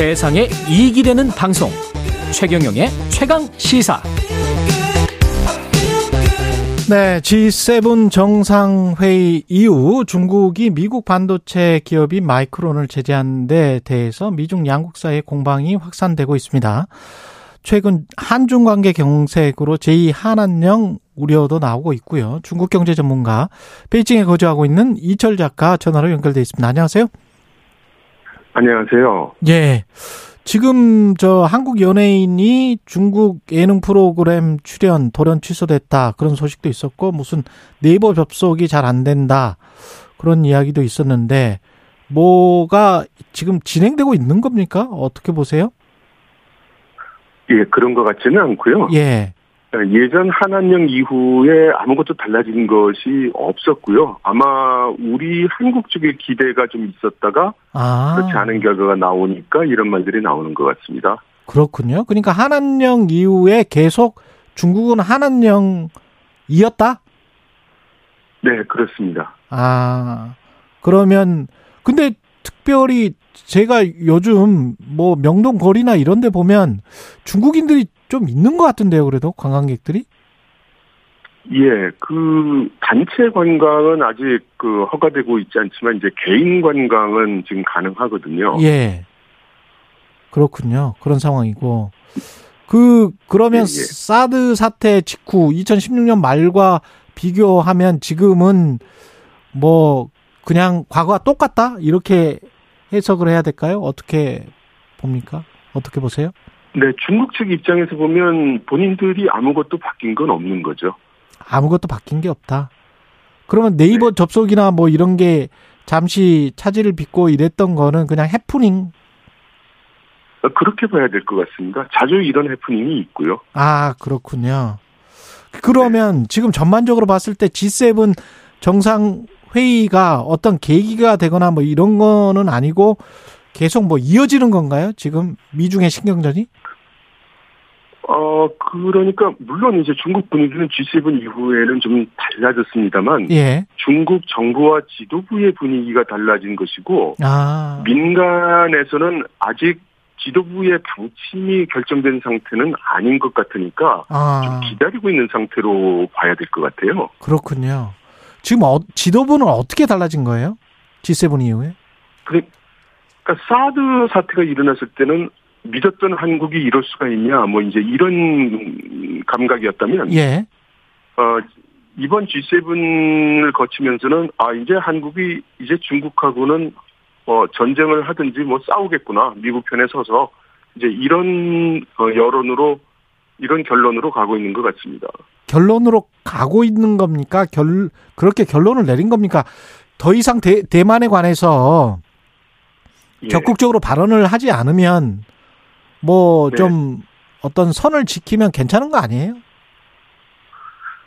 세상에 이익이 되는 방송 최경영의 최강시사. 네, G7 정상회의 이후 중국이 미국 반도체 기업인 마이크론을 제재한 데 대해서 미중 양국 사이의 공방이 확산되고 있습니다. 최근 한중 관계 경색으로 제2 한한령 우려도 나오고 있고요. 중국 경제 전문가, 베이징에 거주하고 있는 이철 작가 전화로 연결돼 있습니다. 안녕하세요. 안녕하세요. 예. 지금 저 한국 연예인이 중국 예능 프로그램 출연 돌연 취소됐다. 그런 소식도 있었고 무슨 네이버 접속이 잘 안 된다. 그런 이야기도 있었는데 뭐가 지금 진행되고 있는 겁니까? 어떻게 보세요? 예, 그런 것 같지는 않고요. 예. 예전 한한령 이후에 아무것도 달라진 것이 없었고요. 아마 우리 한국 쪽의 기대가 좀 있었다가 그렇지 않은 결과가 나오니까 이런 말들이 나오는 것 같습니다. 그렇군요. 그러니까 한한령 이후에 계속 중국은 한한령이었다? 네, 그렇습니다. 그러면 근데 특별히 제가 요즘 뭐 명동 거리나 이런 데 보면 중국인들이 좀 있는 것 같은데요, 그래도 관광객들이? 예, 그 단체 관광은 아직 그 허가되고 있지 않지만 이제 개인 관광은 지금 가능하거든요. 예, 그렇군요. 그런 상황이고 그러면 사드 사태 직후 2016년 말과 비교하면 지금은 뭐 그냥 과거와 똑같다 이렇게 해석을 해야 될까요? 어떻게 봅니까? 어떻게 보세요? 네, 중국 측 입장에서 보면 본인들이 아무것도 바뀐 건 없는 거죠. 아무것도 바뀐 게 없다. 그러면 네이버 접속이나 뭐 이런 게 잠시 차질을 빚고 이랬던 거는 그냥 해프닝? 그렇게 봐야 될 것 같습니다. 자주 이런 해프닝이 있고요. 그렇군요. 그러면 지금 전반적으로 봤을 때 G7 정상회의가 어떤 계기가 되거나 뭐 이런 거는 아니고 계속 뭐 이어지는 건가요? 지금 미중의 신경전이? 그러니까 물론 이제 중국 분위기는 G7 이후에는 좀 달라졌습니다만 중국 정부와 지도부의 분위기가 달라진 것이고 민간에서는 아직 지도부의 방침이 결정된 상태는 아닌 것 같으니까 좀 기다리고 있는 상태로 봐야 될 것 같아요. 그렇군요. 지금 지도부는 어떻게 달라진 거예요? G7 이후에? 그러니까 사드 사태가 일어났을 때는 믿었던 한국이 이럴 수가 있냐, 뭐 이제 이런 감각이었다면, 이번 G7을 거치면서는 이제 한국이 이제 중국하고는 전쟁을 하든지 뭐 싸우겠구나, 미국 편에 서서 이제 이런 여론으로, 이런 결론으로 가고 있는 것 같습니다. 결론으로 가고 있는 겁니까? 그렇게 결론을 내린 겁니까? 더 이상 대만에 관해서. 적극적으로 발언을 하지 않으면 뭐 좀 어떤 선을 지키면 괜찮은 거 아니에요?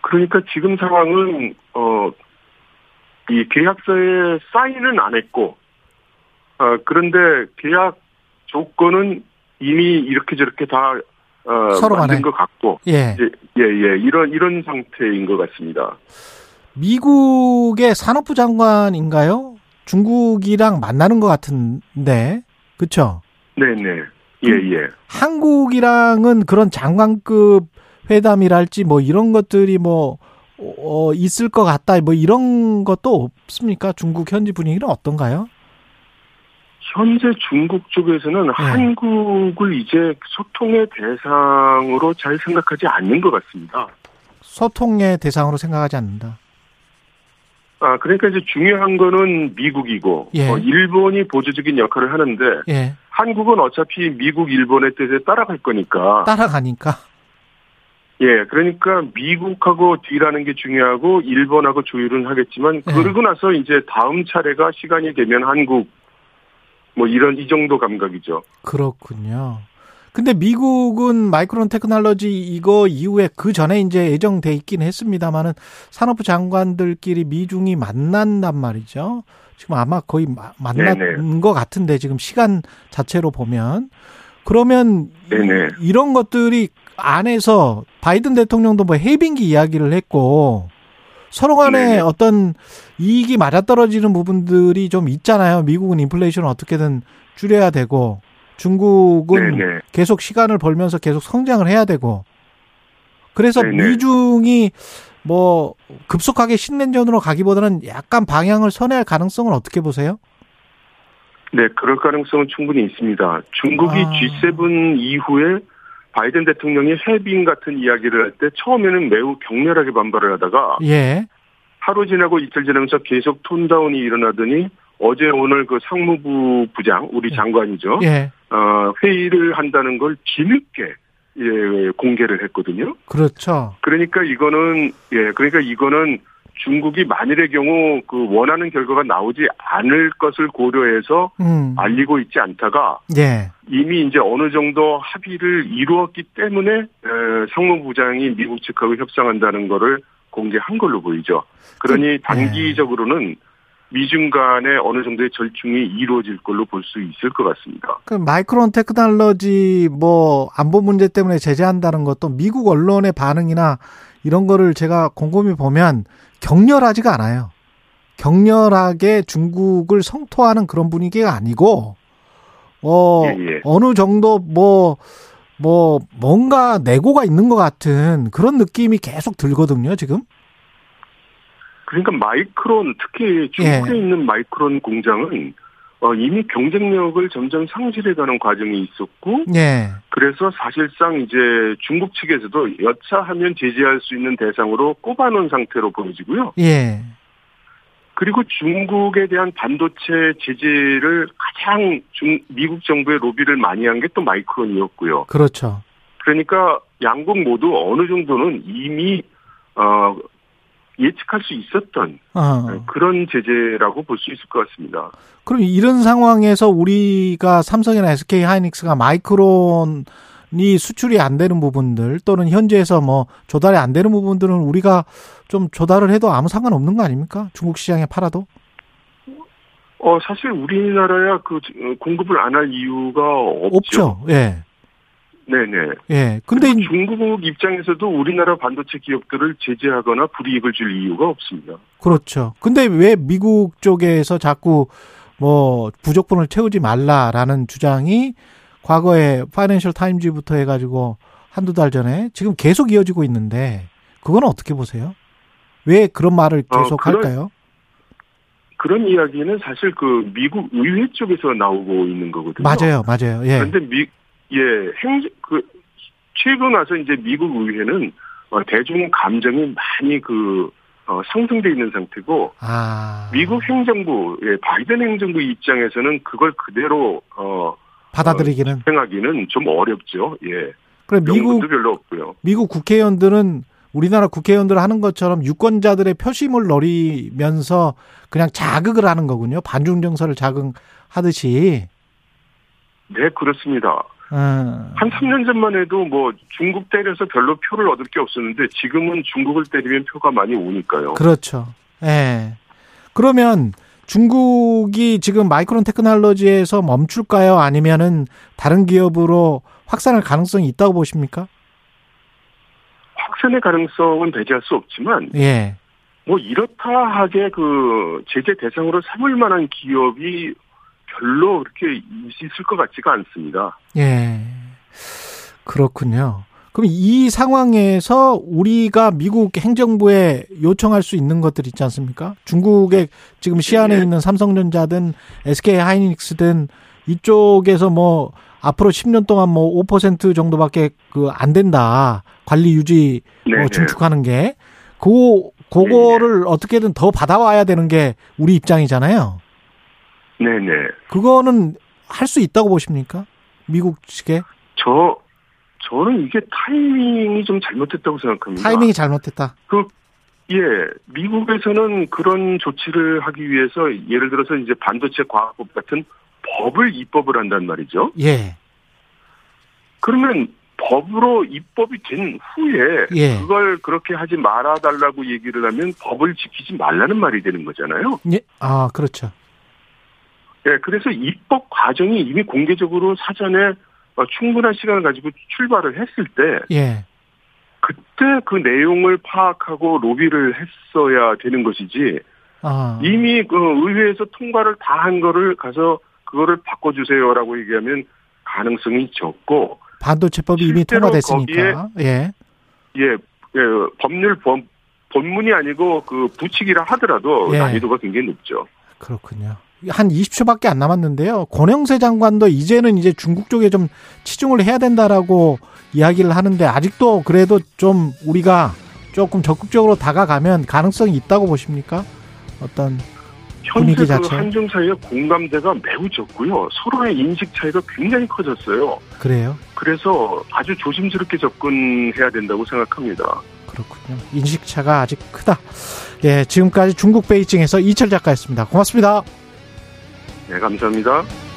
그러니까 지금 상황은 이 계약서에 사인은 안 했고 그런데 계약 조건은 이미 이렇게 저렇게 다 서로 만든 것 같고 이런 상태인 것 같습니다. 미국의 산업부 장관인가요? 중국이랑 만나는 것 같은데, 그렇죠? 네네. 예예. 한국이랑은 그런 장관급 회담이랄지 뭐 이런 것들이 뭐 있을 것 같다. 뭐 이런 것도 없습니까? 중국 현지 분위기는 어떤가요? 현재 중국 쪽에서는 한국을 이제 소통의 대상으로 잘 생각하지 않는 것 같습니다. 소통의 대상으로 생각하지 않는다. 그러니까 이제 중요한 거는 미국이고, 일본이 보조적인 역할을 하는데, 한국은 어차피 미국, 일본의 뜻에 따라갈 거니까. 그러니까 미국하고 뒤라는 게 중요하고, 일본하고 조율은 하겠지만, 그러고 나서 이제 다음 차례가 시간이 되면 한국, 뭐 이 정도 감각이죠. 그렇군요. 근데 미국은 마이크론 테크놀로지 이거 이후에 그 전에 이제 예정돼 있긴 했습니다만은 산업부 장관들끼리 미중이 만난단 말이죠. 지금 아마 거의 만난 것 같은데 지금 시간 자체로 보면 그러면 이런 것들이 안에서 바이든 대통령도 뭐 해빙기 이야기를 했고 서로 간에 어떤 이익이 맞아떨어지는 부분들이 좀 있잖아요. 미국은 인플레이션을 어떻게든 줄여야 되고. 중국은 네네. 계속 시간을 벌면서 계속 성장을 해야 되고 그래서 네네. 미중이 뭐 급속하게 신냉전으로 가기보다는 약간 방향을 선회할 가능성은 어떻게 보세요? 네, 그럴 가능성은 충분히 있습니다. 중국이 G7 이후에 바이든 대통령이 해빙 같은 이야기를 할 때 처음에는 매우 격렬하게 반발을 하다가 예. 하루 지나고 이틀 지나면서 계속 톤다운이 일어나더니 어제 오늘 그 상무부 부장, 우리 장관이죠. 예. 회의를 한다는 걸 뒤늦게 예, 공개를 했거든요. 그렇죠. 그러니까 이거는 중국이 만일의 경우 그 원하는 결과가 나오지 않을 것을 고려해서 알리고 있지 않다가 예. 이미 이제 어느 정도 합의를 이루었기 때문에 상무부장이 미국 측하고 협상한다는 거를 공개한 걸로 보이죠. 그러니 단기적으로는 미중 간에 어느 정도의 절충이 이루어질 걸로 볼 수 있을 것 같습니다. 그 마이크론 테크놀로지 뭐 안보 문제 때문에 제재한다는 것도 미국 언론의 반응이나 이런 거를 제가 곰곰이 보면 격렬하지가 않아요. 격렬하게 중국을 성토하는 그런 분위기가 아니고 예. 어느 정도 뭐 뭔가 내고가 있는 것 같은 그런 느낌이 계속 들거든요, 지금. 그러니까 마이크론, 특히 중국에 예. 있는 마이크론 공장은 이미 경쟁력을 점점 상실해가는 과정이 있었고 예. 그래서 사실상 이제 중국 측에서도 여차하면 제재할 수 있는 대상으로 꼽아놓은 상태로 보여지고요. 예. 그리고 중국에 대한 반도체 제재를 가장 미국 정부의 로비를 많이 한 게 또 마이크론이었고요. 그렇죠. 그러니까 양국 모두 어느 정도는 이미 예측할 수 있었던 그런 제재라고 볼 수 있을 것 같습니다. 그럼 이런 상황에서 우리가 삼성이나 SK 하이닉스가 마이크론이 수출이 안 되는 부분들 또는 현지에서 뭐 조달이 안 되는 부분들은 우리가 좀 조달을 해도 아무 상관없는 거 아닙니까? 중국 시장에 팔아도? 사실 우리나라야 그 공급을 안 할 이유가 없죠. 예. 네네. 예. 근데 중국 입장에서도 우리나라 반도체 기업들을 제재하거나 불이익을 줄 이유가 없습니다. 그렇죠. 근데 왜 미국 쪽에서 자꾸 뭐 부족분을 채우지 말라라는 주장이 과거에 파이낸셜 타임즈부터 해가지고 한두 달 전에 지금 계속 이어지고 있는데 그건 어떻게 보세요? 왜 그런 말을 계속 할까요? 그런 이야기는 사실 그 미국 의회 쪽에서 나오고 있는 거거든요. 맞아요, 맞아요. 예. 그런데 예, 최근 와서 이제 미국 의회는 대중 감정이 많이 상승되어 있는 상태고, 미국 행정부, 바이든 행정부 입장에서는 그걸 그대로, 받아들이기는. 수행하기는 좀 어렵죠, 예. 그래, 미국도 별로 없고요. 미국 국회의원들은 우리나라 국회의원들 하는 것처럼 유권자들의 표심을 노리면서 그냥 자극을 하는 거군요. 반중정서를 자극하듯이. 네, 그렇습니다. 한 3년 전만 해도 뭐 중국 때려서 별로 표를 얻을 게 없었는데 지금은 중국을 때리면 표가 많이 오니까요. 그렇죠. 예. 그러면 중국이 지금 마이크론 테크놀로지에서 멈출까요? 아니면은 다른 기업으로 확산할 가능성이 있다고 보십니까? 확산의 가능성은 배제할 수 없지만, 예. 뭐 이렇다 하게 제재 대상으로 삼을 만한 기업이 별로 그렇게 있을 것 같지가 않습니다. 예. 그렇군요. 그럼 이 상황에서 우리가 미국 행정부에 요청할 수 있는 것들 있지 않습니까? 중국의 지금 시안에 예. 있는 삼성전자든 SK 하이닉스든 이쪽에서 뭐 앞으로 10년 동안 뭐 5% 정도밖에 안 된다. 관리 유지 뭐 증축하는 게. 그거를 어떻게든 더 받아와야 되는 게 우리 입장이잖아요. 네네. 그거는 할 수 있다고 보십니까? 미국 측에? 저는 이게 타이밍이 좀 잘못됐다고 생각합니다. 타이밍이 잘못됐다? 미국에서는 그런 조치를 하기 위해서 예를 들어서 이제 반도체 과학법 같은 법을 입법을 한단 말이죠. 예. 그러면 법으로 입법이 된 후에 예. 그걸 그렇게 하지 말아달라고 얘기를 하면 법을 지키지 말라는 말이 되는 거잖아요. 예. 아, 그렇죠. 네, 그래서 입법 과정이 이미 공개적으로 사전에 충분한 시간을 가지고 출발을 했을 때 예. 그때 그 내용을 파악하고 로비를 했어야 되는 것이지 이미 그 의회에서 통과를 다 한 거를 가서 그거를 바꿔주세요라고 얘기하면 가능성이 적고 반도체법이 이미 통과됐으니까 예, 법률 본문이 아니고 그 붙이기라 하더라도 예. 난이도가 굉장히 높죠. 그렇군요. 한 20초밖에 안 남았는데요. 권영세 장관도 이제는 중국 쪽에 좀 치중을 해야 된다라고 이야기를 하는데 아직도 그래도 좀 우리가 조금 적극적으로 다가가면 가능성이 있다고 보십니까? 어떤 분위기 자체? 현재 한중 사이의 공감대가 매우 적고요. 서로의 인식 차이가 굉장히 커졌어요. 그래요? 그래서 아주 조심스럽게 접근해야 된다고 생각합니다. 그렇군요. 인식차가 아직 크다. 예, 지금까지 중국 베이징에서 이철 작가였습니다. 고맙습니다. 네, 감사합니다.